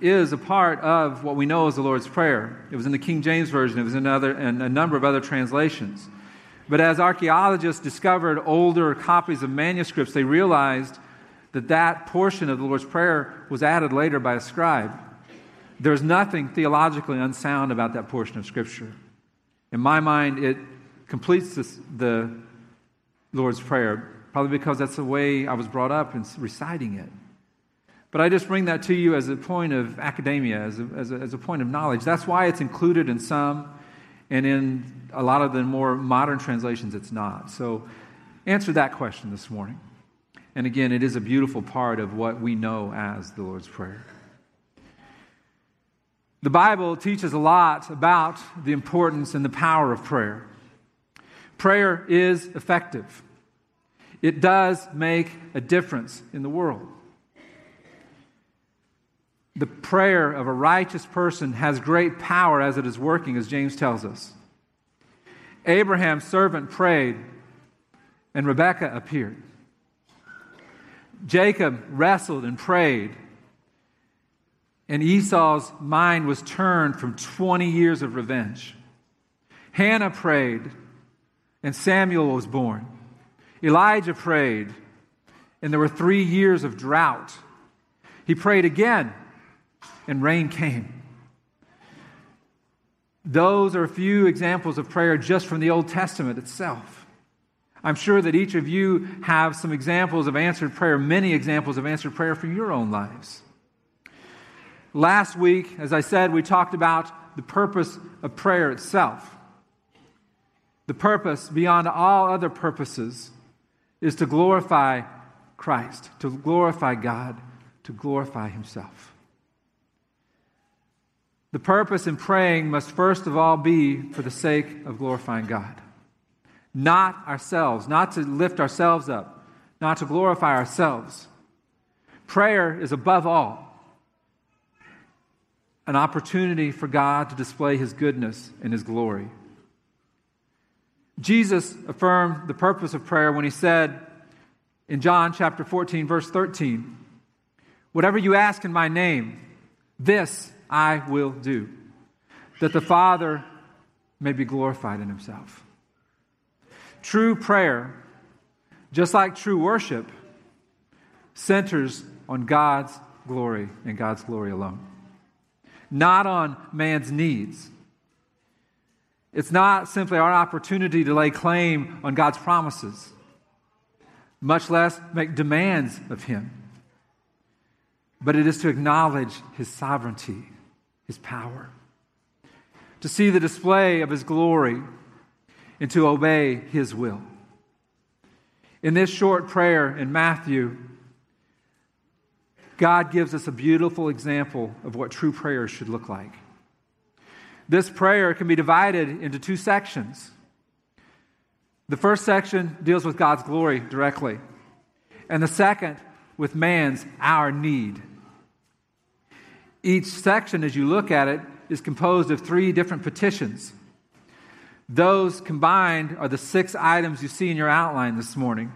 is a part of what we know as the Lord's Prayer. It was in the King James Version. It was in a number of other translations. But as archaeologists discovered older copies of manuscripts, they realized that that portion of the Lord's Prayer was added later by a scribe. There's nothing theologically unsound about that portion of Scripture. In my mind, it completes the Lord's Prayer, probably because that's the way I was brought up in reciting it. But I just bring that to you as a point of academia, as a point of knowledge. That's why it's included in some, and in a lot of the more modern translations, it's not. So answer that question this morning. And again, it is a beautiful part of what we know as the Lord's Prayer. The Bible teaches a lot about the importance and the power of prayer. Prayer is effective. It does make a difference in the world. The prayer of a righteous person has great power as it is working, as James tells us. Abraham's servant prayed, and Rebekah appeared. Jacob wrestled and prayed, and Esau's mind was turned from 20 years of revenge. Hannah prayed, and Samuel was born. Elijah prayed, and there were 3 years of drought. He prayed again, and rain came. Those are a few examples of prayer just from the Old Testament itself. I'm sure that each of you have some examples of answered prayer, many examples of answered prayer from your own lives. Last week, as I said, we talked about the purpose of prayer itself. The purpose, beyond all other purposes, is to glorify Christ, to glorify God, to glorify Himself. The purpose in praying must first of all be for the sake of glorifying God. Not ourselves, not to lift ourselves up, not to glorify ourselves. Prayer is above all an opportunity for God to display His goodness and His glory. Jesus affirmed the purpose of prayer when He said in John chapter 14, verse 13, "Whatever you ask in my name, this I will do, that the Father may be glorified in Himself." True prayer, just like true worship, centers on God's glory and God's glory alone, not on man's needs. It's not simply our opportunity to lay claim on God's promises, much less make demands of Him. But it is to acknowledge His sovereignty, His power, to see the display of His glory, and to obey His will. In this short prayer in Matthew, God gives us a beautiful example of what true prayer should look like. This prayer can be divided into two sections. The first section deals with God's glory directly, and the second with man's, our need. Each section, as you look at it, is composed of 3 different petitions. Those combined are the 6 items you see in your outline this morning.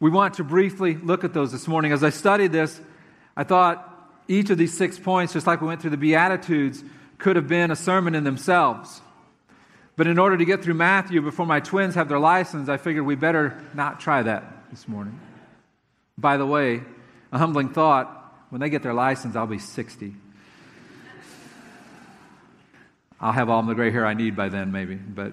We want to briefly look at those this morning. As I studied this, I thought each of these 6 points, just like we went through the Beatitudes, could have been a sermon in themselves. But in order to get through Matthew before my twins have their license, I figured we better not try that this morning. By the way, a humbling thought, when they get their license, I'll be 60. I'll have all the gray hair I need by then, maybe. But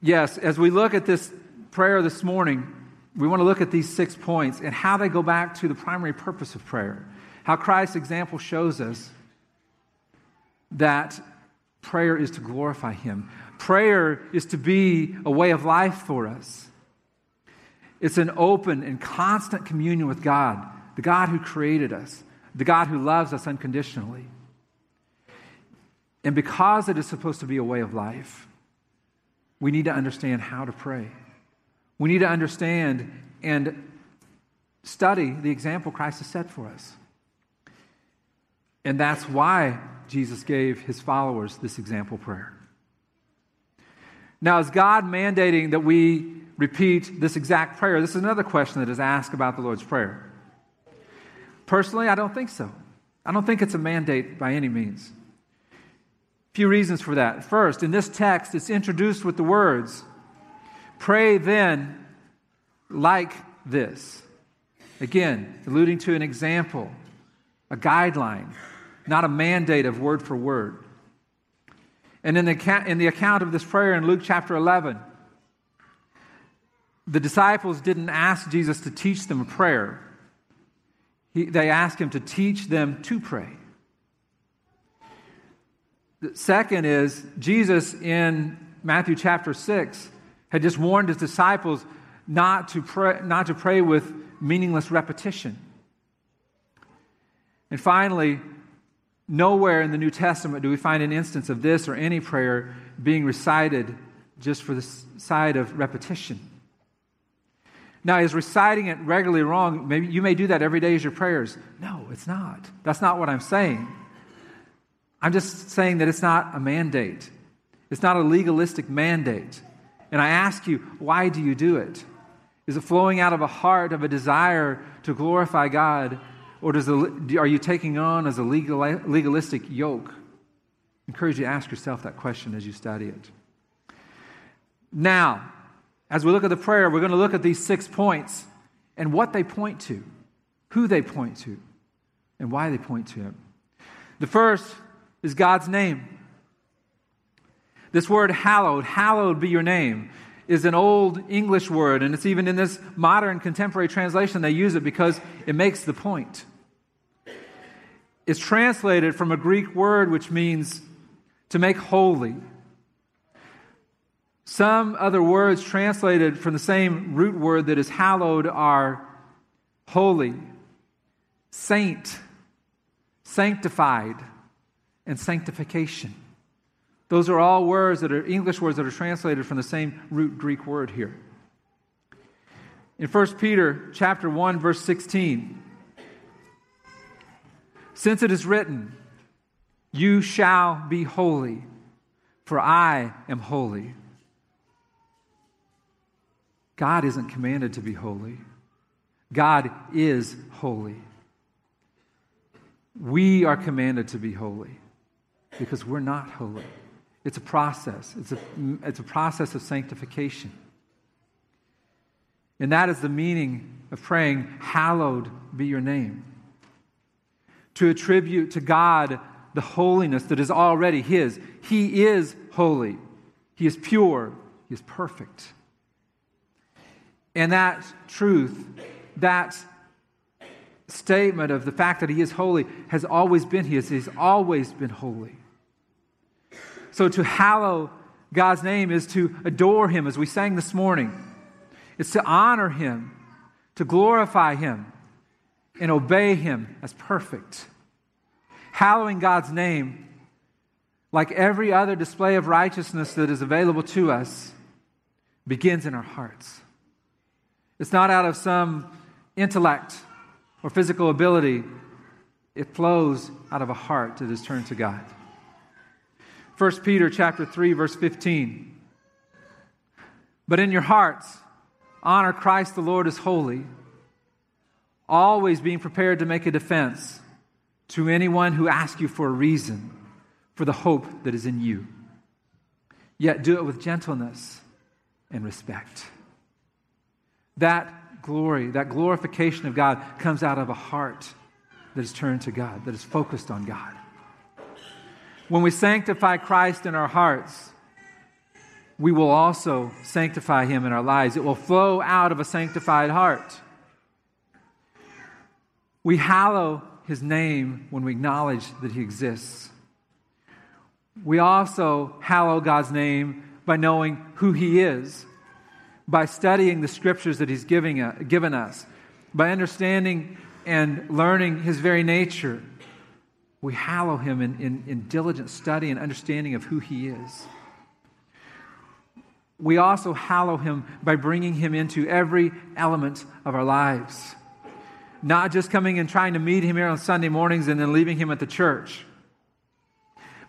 yes, as we look at this prayer this morning, we want to look at these 6 points and how they go back to the primary purpose of prayer, how Christ's example shows us that prayer is to glorify Him. Prayer is to be a way of life for us. It's an open and constant communion with God, the God who created us, the God who loves us unconditionally. And because it is supposed to be a way of life, we need to understand how to pray. We need to understand and study the example Christ has set for us. And that's why Jesus gave His followers this example prayer. Now, is God mandating that we repeat this exact prayer? This is another question that is asked about the Lord's Prayer. Personally, I don't think so. I don't think it's a mandate by any means. A few reasons for that. First, in this text, it's introduced with the words, "Pray then like this." Again, alluding to an example, a guideline, not a mandate of word for word. And in the account of this prayer in Luke chapter 11, the disciples didn't ask Jesus to teach them a prayer. They asked him to teach them to pray. The second is, Jesus in Matthew chapter 6 had just warned his disciples not to pray with meaningless repetition. And finally, nowhere in the New Testament do we find an instance of this or any prayer being recited just for the side of repetition. Now, is reciting it regularly wrong? Maybe you may do that every day as your prayers. No, it's not. That's not what I'm saying. I'm just saying that it's not a mandate. It's not a legalistic mandate. And I ask you, why do you do it? Is it flowing out of a heart of a desire to glorify God? Or are you taking on as a legalistic yoke? I encourage you to ask yourself that question as you study it. Now, as we look at the prayer, we're going to look at these 6 points and what they point to, who they point to, and why they point to him. The first is God's name. This word hallowed, hallowed be your name, is an old English word, and it's even in this modern contemporary translation they use it because it makes the point. It's translated from a Greek word which means to make holy. Some other words translated from the same root word that is hallowed are holy, saint, sanctified, and sanctification. Those are all words that are English words that are translated from the same root Greek word here. In 1 Peter chapter 1, verse 16, since it is written, "You shall be holy, for I am holy." God isn't commanded to be holy. God is holy. We are commanded to be holy because we're not holy. It's a process. It's a process of sanctification. And that is the meaning of praying, hallowed be your name. To attribute to God the holiness that is already his. He is holy. He is pure. He is perfect. And that truth, that statement of the fact that he is holy has always been his. He's always been holy. So to hallow God's name is to adore him, as we sang this morning. It's to honor him, to glorify him, and obey him as perfect. Hallowing God's name, like every other display of righteousness that is available to us, begins in our hearts. It's not out of some intellect or physical ability. It flows out of a heart that is turned to God. 1 Peter chapter 3, verse 15. But in your hearts, honor Christ the Lord as holy, always being prepared to make a defense to anyone who asks you for a reason for the hope that is in you. Yet do it with gentleness and respect. That glory, that glorification of God comes out of a heart that is turned to God, that is focused on God. When we sanctify Christ in our hearts, we will also sanctify him in our lives. It will flow out of a sanctified heart. We hallow his name when we acknowledge that he exists. We also hallow God's name by knowing who he is, by studying the scriptures that he's given us, by understanding and learning his very nature. We hallow him in diligent study and understanding of who he is. We also hallow him by bringing him into every element of our lives. Not just coming and trying to meet him here on Sunday mornings and then leaving him at the church,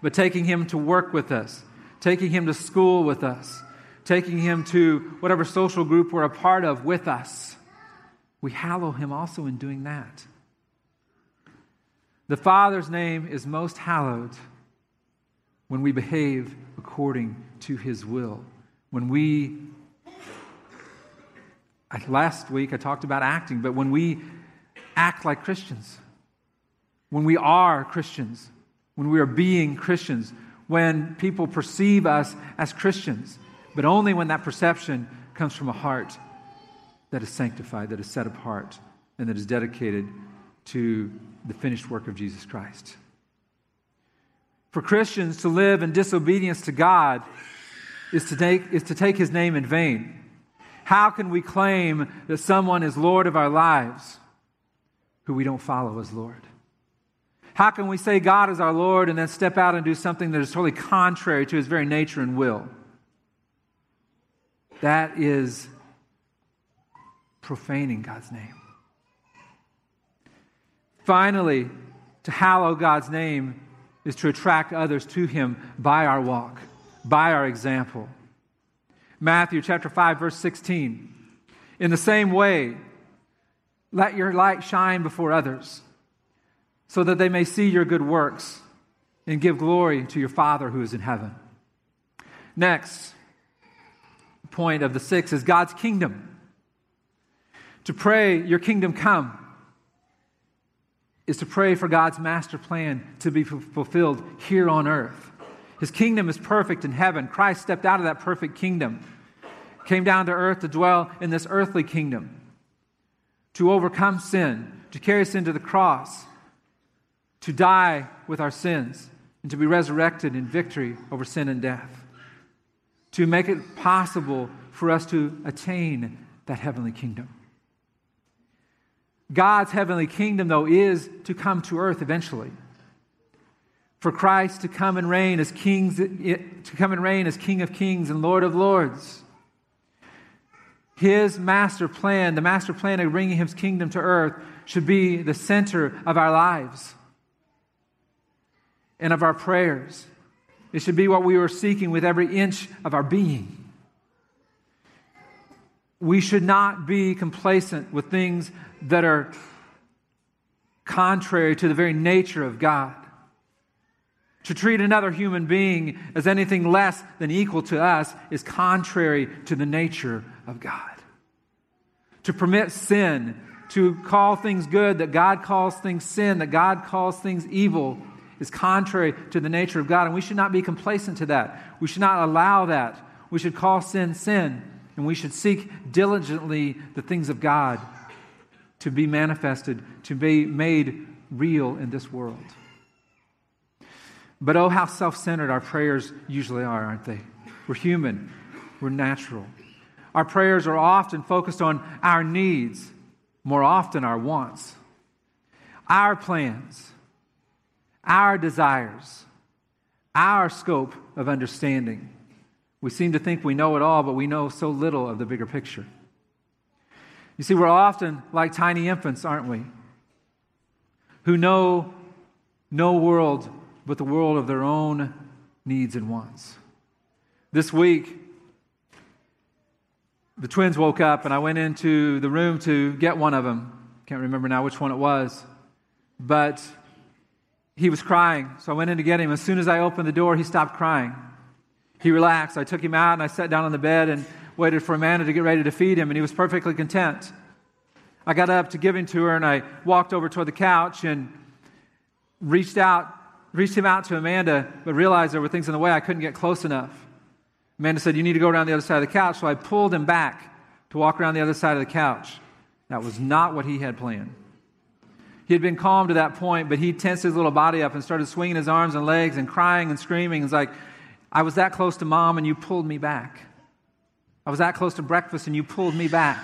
but taking him to work with us, taking him to school with us, taking him to whatever social group we're a part of with us. We hallow him also in doing that. The Father's name is most hallowed when we behave according to His will. When we, last week I talked about acting, but when we act like Christians, when we are Christians, when we are being Christians, when people perceive us as Christians, but only when that perception comes from a heart that is sanctified, that is set apart, and that is dedicated to the finished work of Jesus Christ. For Christians to live in disobedience to God is to take His name in vain. How can we claim that someone is Lord of our lives who we don't follow as Lord? How can we say God is our Lord and then step out and do something that is totally contrary to His very nature and will? That is profaning God's name. Finally, to hallow God's name is to attract others to Him by our walk, by our example. Matthew chapter 5, verse 16. In the same way, let your light shine before others, so that they may see your good works and give glory to your Father who is in heaven. Next, the point of the sixth is God's kingdom. To pray, your kingdom come, is to pray for God's master plan to be fulfilled here on earth. His kingdom is perfect in heaven. Christ stepped out of that perfect kingdom, came down to earth to dwell in this earthly kingdom, to overcome sin, to carry sin to the cross, to die with our sins, and to be resurrected in victory over sin and death, to make it possible for us to attain that heavenly kingdom. God's heavenly kingdom, though, is to come to earth eventually. For Christ to come and reign as King of Kings and Lord of Lords. His master plan, the master plan of bringing His kingdom to earth, should be the center of our lives and of our prayers. It should be what we were seeking with every inch of our being. We should not be complacent with things that are contrary to the very nature of God. To treat another human being as anything less than equal to us is contrary to the nature of God. To permit sin, to call things good that God calls things sin, that God calls things evil, is contrary to the nature of God, and we should not be complacent to that. We should not allow that. We should call sin, sin, and we should seek diligently the things of God to be manifested, to be made real in this world. But oh, how self-centered our prayers usually are, aren't they? We're human. We're natural. Our prayers are often focused on our needs, more often our wants, our plans, our desires, our scope of understanding. We seem to think we know it all, but we know so little of the bigger picture. You see, we're often like tiny infants, aren't we? Who know no world but the world of their own needs and wants. This week, the twins woke up and I went into the room to get one of them. Can't remember now which one it was, but he was crying, so I went in to get him. As soon as I opened the door, he stopped crying. He relaxed. I took him out and I sat down on the bed and waited for Amanda to get ready to feed him, and he was perfectly content. I got up to give him to her, and I walked over toward the couch and reached him out to Amanda, but realized there were things in the way. I couldn't get close enough. Amanda said, "You need to go around the other side of the couch," so I pulled him back to walk around the other side of the couch. That was not what he had planned. He had been calm to that point, but he tensed his little body up and started swinging his arms and legs and crying and screaming. It's like, "I was that close to Mom and you pulled me back. I was that close to breakfast and you pulled me back."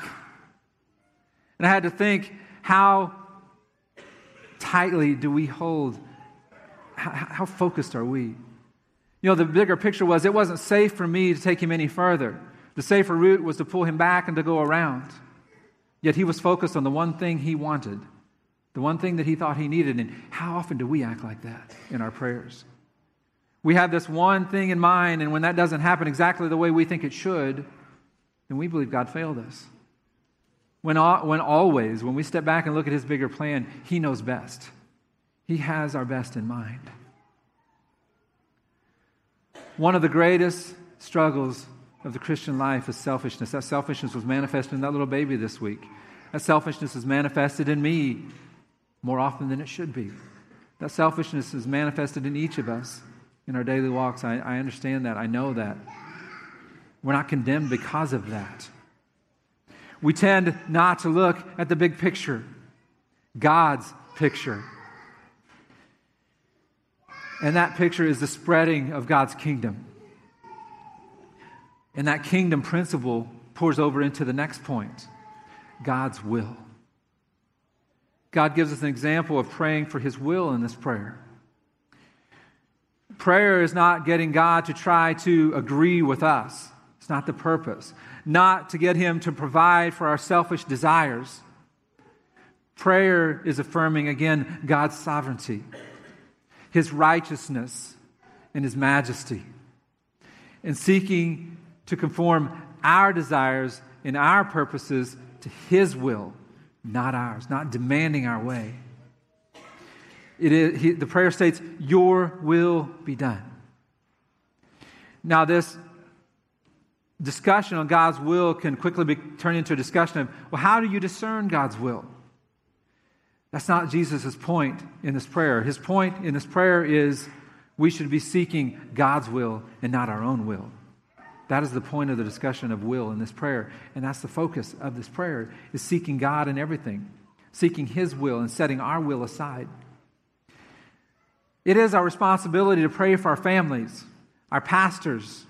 And I had to think, how tightly do we hold? How focused are we? You know, the bigger picture was it wasn't safe for me to take him any further. The safer route was to pull him back and to go around. Yet he was focused on the one thing he wanted, the one thing that he thought he needed. And how often do we act like that in our prayers? We have this one thing in mind, and when that doesn't happen exactly the way we think it should, then we believe God failed us. When always, when we step back and look at His bigger plan, He knows best. He has our best in mind. One of the greatest struggles of the Christian life is selfishness. That selfishness was manifested in that little baby this week. That selfishness is manifested in me more often than it should be. That selfishness is manifested in each of us in our daily walks. I understand that. I know that. We're not condemned because of that. We tend not to look at the big picture, God's picture. And that picture is the spreading of God's kingdom. And that kingdom principle pours over into the next point, God's will. God gives us an example of praying for His will in this prayer. Prayer is not getting God to try to agree with us. It's not the purpose. Not to get Him to provide for our selfish desires. Prayer is affirming, again, God's sovereignty, His righteousness, and His majesty, and seeking to conform our desires and our purposes to His will, not ours, not demanding our way. The prayer states, "Your will be done." Now, this discussion on God's will can quickly be turned into a discussion of, well, how do you discern God's will? That's not Jesus' point in this prayer. His point in this prayer is we should be seeking God's will and not our own will. That is the point of the discussion of will in this prayer. And that's the focus of this prayer, is seeking God in everything, seeking His will and setting our will aside. It is our responsibility to pray for our families, our pastors,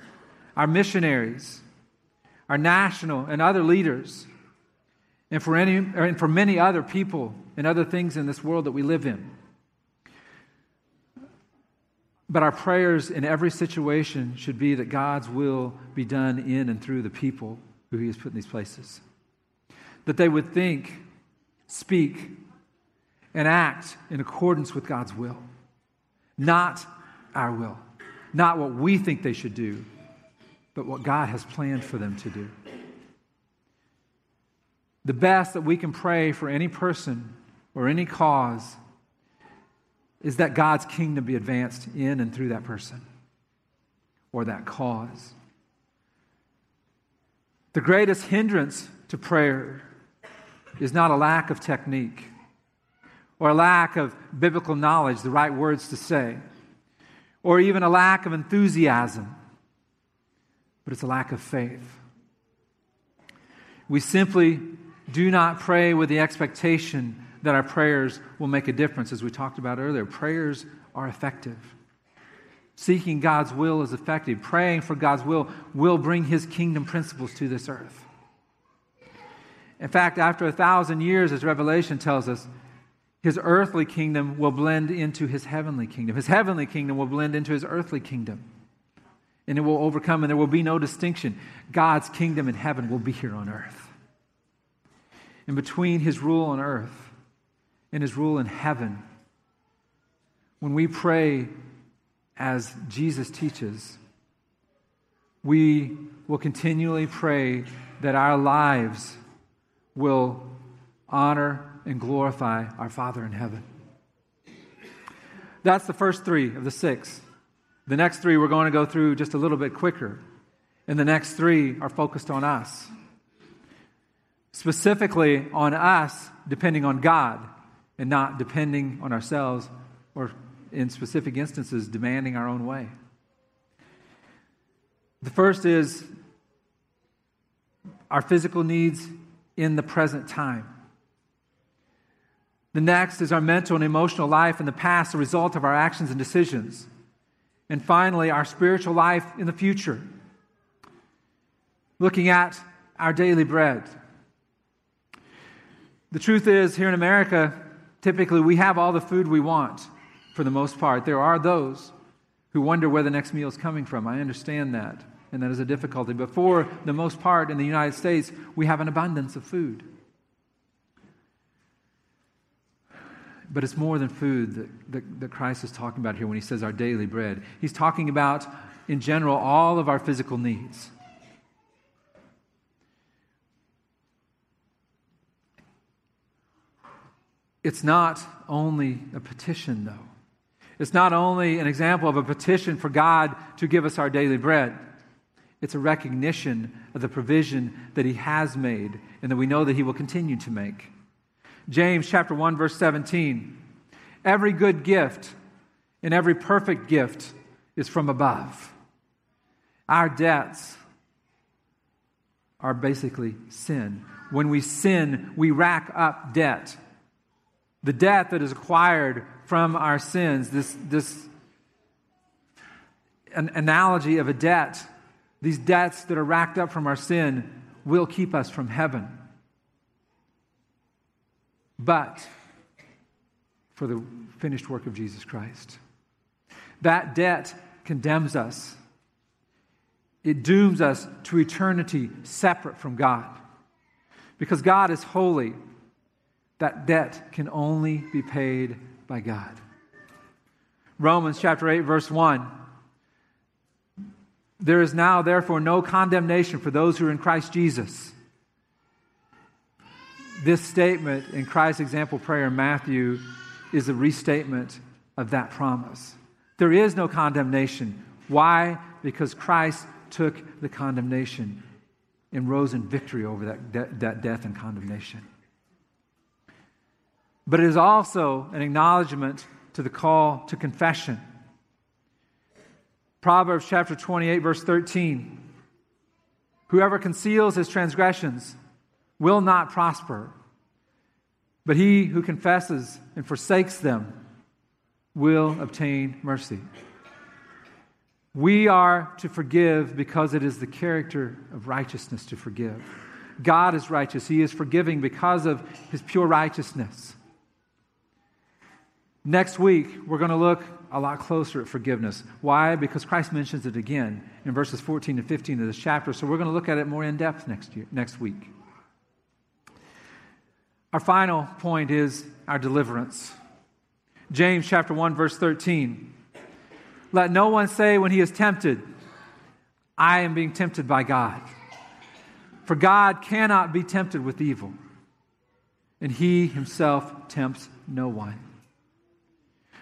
our missionaries, our national and other leaders, and for many other people and other things in this world that we live in. But our prayers in every situation should be that God's will be done in and through the people who He has put in these places. That they would think, speak, and act in accordance with God's will. Not our will. Not what we think they should do, but what God has planned for them to do. The best that we can pray for any person or any cause is that God's kingdom be advanced in and through that person or that cause. The greatest hindrance to prayer is not a lack of technique or a lack of biblical knowledge, the right words to say, or even a lack of enthusiasm, but it's a lack of faith. We simply do not pray with the expectation that our prayers will make a difference, as we talked about earlier. Prayers are effective. Seeking God's will is effective. Praying for God's will bring His kingdom principles to this earth. In fact, after 1,000 years, as Revelation tells us, His earthly kingdom will blend into His heavenly kingdom. His heavenly kingdom will blend into His earthly kingdom. And it will overcome, and there will be no distinction. God's kingdom in heaven will be here on earth. And between His rule on earth and His rule in heaven, when we pray as Jesus teaches, we will continually pray that our lives will honor and glorify our Father in heaven. That's the first three of the six. The next three we're going to go through just a little bit quicker. And the next three are focused on us. Specifically on us depending on God and not depending on ourselves or, in specific instances, demanding our own way. The first is our physical needs in the present time. The next is our mental and emotional life in the past, the result of our actions and decisions. And finally, our spiritual life in the future. Looking at our daily bread. The truth is, here in America, typically we have all the food we want, for the most part. There are those who wonder where the next meal is coming from. I understand that, and that is a difficulty. But for the most part, in the United States, we have an abundance of food. But it's more than food that Christ is talking about here when He says our daily bread. He's talking about, in general, all of our physical needs. It's not only a petition, though. It's not only an example of a petition for God to give us our daily bread. It's a recognition of the provision that He has made and that we know that He will continue to make. James chapter 1, verse 17. Every good gift and every perfect gift is from above. Our debts are basically sin. When we sin, we rack up debt. The debt that is acquired from our sins, this an analogy of a debt, these debts that are racked up from our sin will keep us from heaven. But for the finished work of Jesus Christ, that debt condemns us. It dooms us to eternity separate from God. Because God is holy, that debt can only be paid by God. Romans chapter 8, verse 1. There is now, therefore, no condemnation for those who are in Christ Jesus. This statement in Christ's example prayer in Matthew is a restatement of that promise. There is no condemnation. Why? Because Christ took the condemnation and rose in victory over that death and condemnation. But it is also an acknowledgement to the call to confession. Proverbs chapter 28, verse 13. Whoever conceals his transgressions will not prosper, but he who confesses and forsakes them will obtain mercy. We are to forgive because it is the character of righteousness to forgive. God is righteous. He is forgiving because of His pure righteousness. Next week, we're going to look a lot closer at forgiveness. Why? Because Christ mentions it again in verses 14 and 15 of this chapter. So we're going to look at it more in depth next week. Our final point is our deliverance. James chapter 1, verse 13. Let no one say when he is tempted, I am being tempted by God. For God cannot be tempted with evil, and He Himself tempts no one.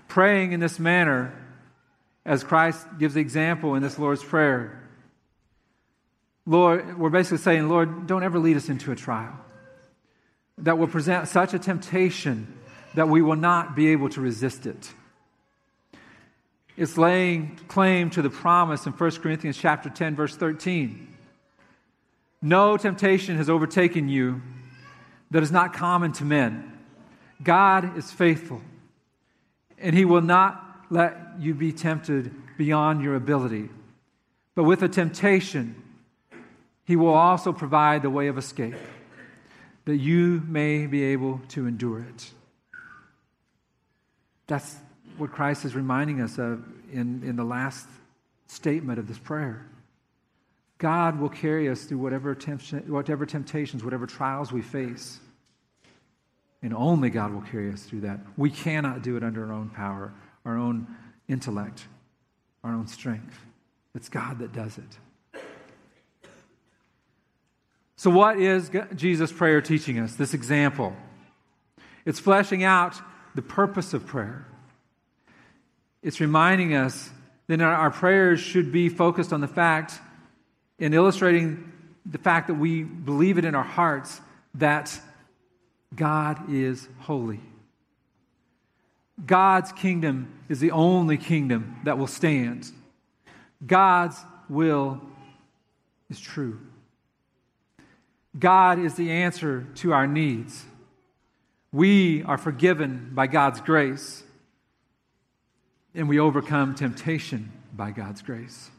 Praying in this manner, as Christ gives the example in this Lord's Prayer, Lord, we're basically saying, Lord, don't ever lead us into a trial that will present such a temptation that we will not be able to resist it. It's laying claim to the promise in 1 Corinthians chapter 10, verse 13. No temptation has overtaken you that is not common to men. God is faithful, and He will not let you be tempted beyond your ability. But with a temptation, He will also provide the way of escape, that you may be able to endure it. That's what Christ is reminding us of in the last statement of this prayer. God will carry us through whatever temptations, whatever trials we face. And only God will carry us through that. We cannot do it under our own power, our own intellect, our own strength. It's God that does it. So what is Jesus' prayer teaching us, this example? It's fleshing out the purpose of prayer. It's reminding us that our prayers should be focused on the fact and illustrating the fact that we believe it in our hearts that God is holy. God's kingdom is the only kingdom that will stand. God's will is true. God is the answer to our needs. We are forgiven by God's grace, and we overcome temptation by God's grace.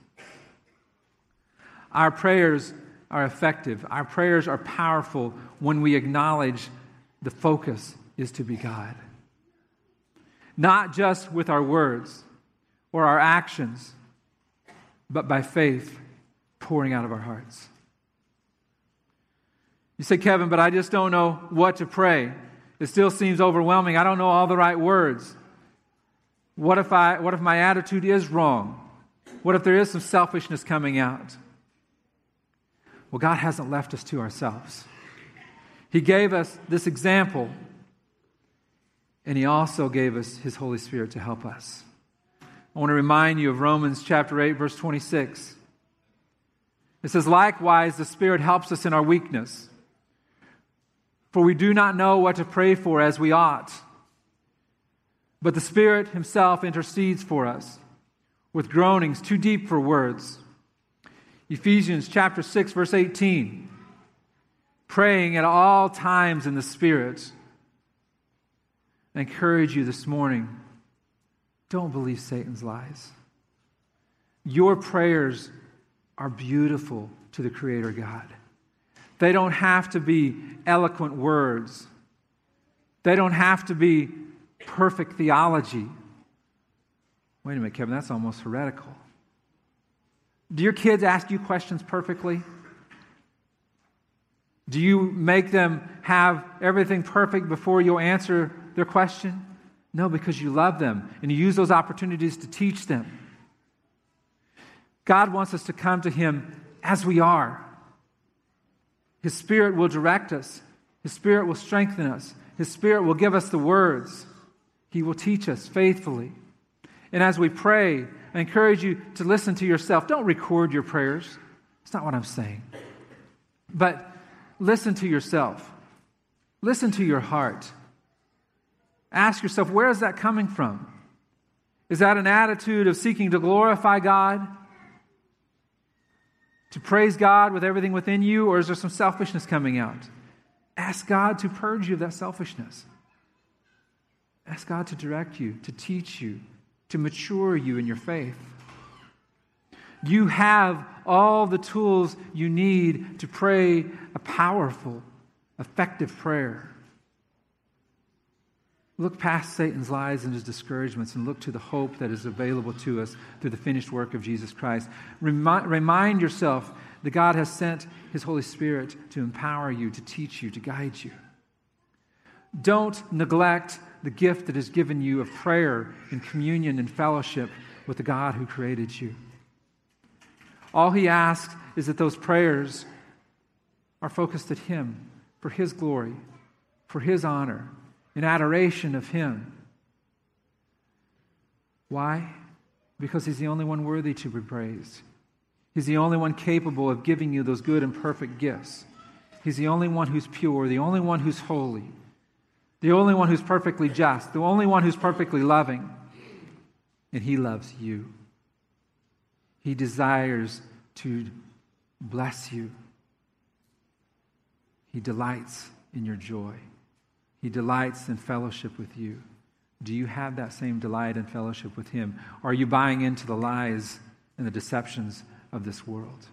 Our prayers are effective. Our prayers are powerful when we acknowledge the focus is to be God. Not just with our words or our actions, but by faith pouring out of our hearts. You say, Kevin, but I just don't know what to pray. It still seems overwhelming. I don't know all the right words. What if my attitude is wrong? What if there is some selfishness coming out? Well, God hasn't left us to ourselves. He gave us this example, And he also gave us his Holy Spirit to help us. I want to remind you of Romans chapter 8, verse 26. It says, likewise, the Spirit helps us in our weakness, for we do not know what to pray for as we ought. But the Spirit himself intercedes for us with groanings too deep for words. Ephesians chapter 6, verse 18. Praying at all times in the Spirit. I encourage you this morning, don't believe Satan's lies. Your prayers are beautiful to the Creator God. They don't have to be eloquent words. They don't have to be perfect theology. Wait a minute, Kevin, that's almost heretical. Do your kids ask you questions perfectly? Do you make them have everything perfect before you answer their question? No, because you love them and you use those opportunities to teach them. God wants us to come to him as we are. His Spirit will direct us. His Spirit will strengthen us. His Spirit will give us the words. He will teach us faithfully. And as we pray, I encourage you to listen to yourself. Don't record your prayers. It's not what I'm saying. But listen to yourself. Listen to your heart. Ask yourself, where is that coming from? Is that an attitude of seeking to glorify God? To praise God with everything within you? Or is there some selfishness coming out? Ask God to purge you of that selfishness. Ask God to direct you, to teach you, to mature you in your faith. You have all the tools you need to pray a powerful, effective prayer. Look past Satan's lies and his discouragements and look to the hope that is available to us through the finished work of Jesus Christ. Remind yourself that God has sent his Holy Spirit to empower you, to teach you, to guide you. Don't neglect the gift that is given you of prayer and communion and fellowship with the God who created you. All he asks is that those prayers are focused at him for his glory, for his honor, in adoration of him. Why? Because he's the only one worthy to be praised. He's the only one capable of giving you those good and perfect gifts. He's the only one who's pure, the only one who's holy, the only one who's perfectly just, the only one who's perfectly loving. And he loves you. He desires to bless you. He delights in your joy. He delights in fellowship with you. Do you have that same delight and fellowship with him? Or are you buying into the lies and the deceptions of this world?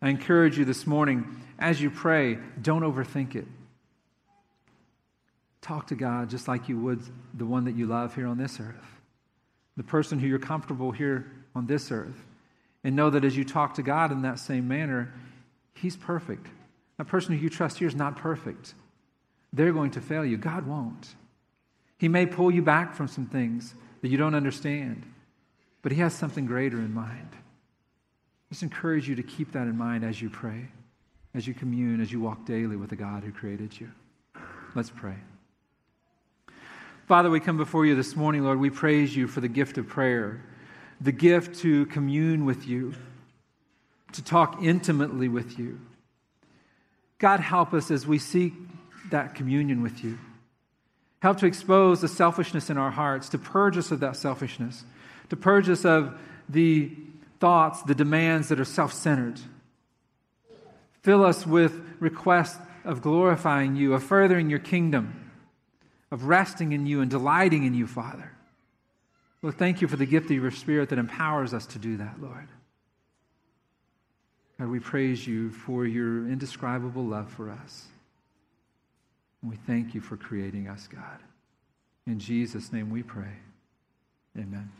I encourage you this morning, as you pray, don't overthink it. Talk to God just like you would the one that you love here on this earth, the person who you're comfortable here on this earth. And know that as you talk to God in that same manner, he's perfect. That person who you trust here is not perfect. They're going to fail you. God won't. He may pull you back from some things that you don't understand, but he has something greater in mind. I just encourage you to keep that in mind as you pray, as you commune, as you walk daily with the God who created you. Let's pray. Father, we come before you this morning, Lord. We praise you for the gift of prayer, the gift to commune with you, to talk intimately with you. God, help us as we seek that communion with you. Help to expose the selfishness in our hearts, to purge us of that selfishness, to purge us of the thoughts, the demands that are self-centered. Fill us with requests of glorifying you, of furthering your kingdom, of resting in you and delighting in you, Father. Lord, thank you for the gift of your Spirit that empowers us to do that, Lord. God, we praise you for your indescribable love for us. And we thank you for creating us, God. In Jesus' name we pray. Amen.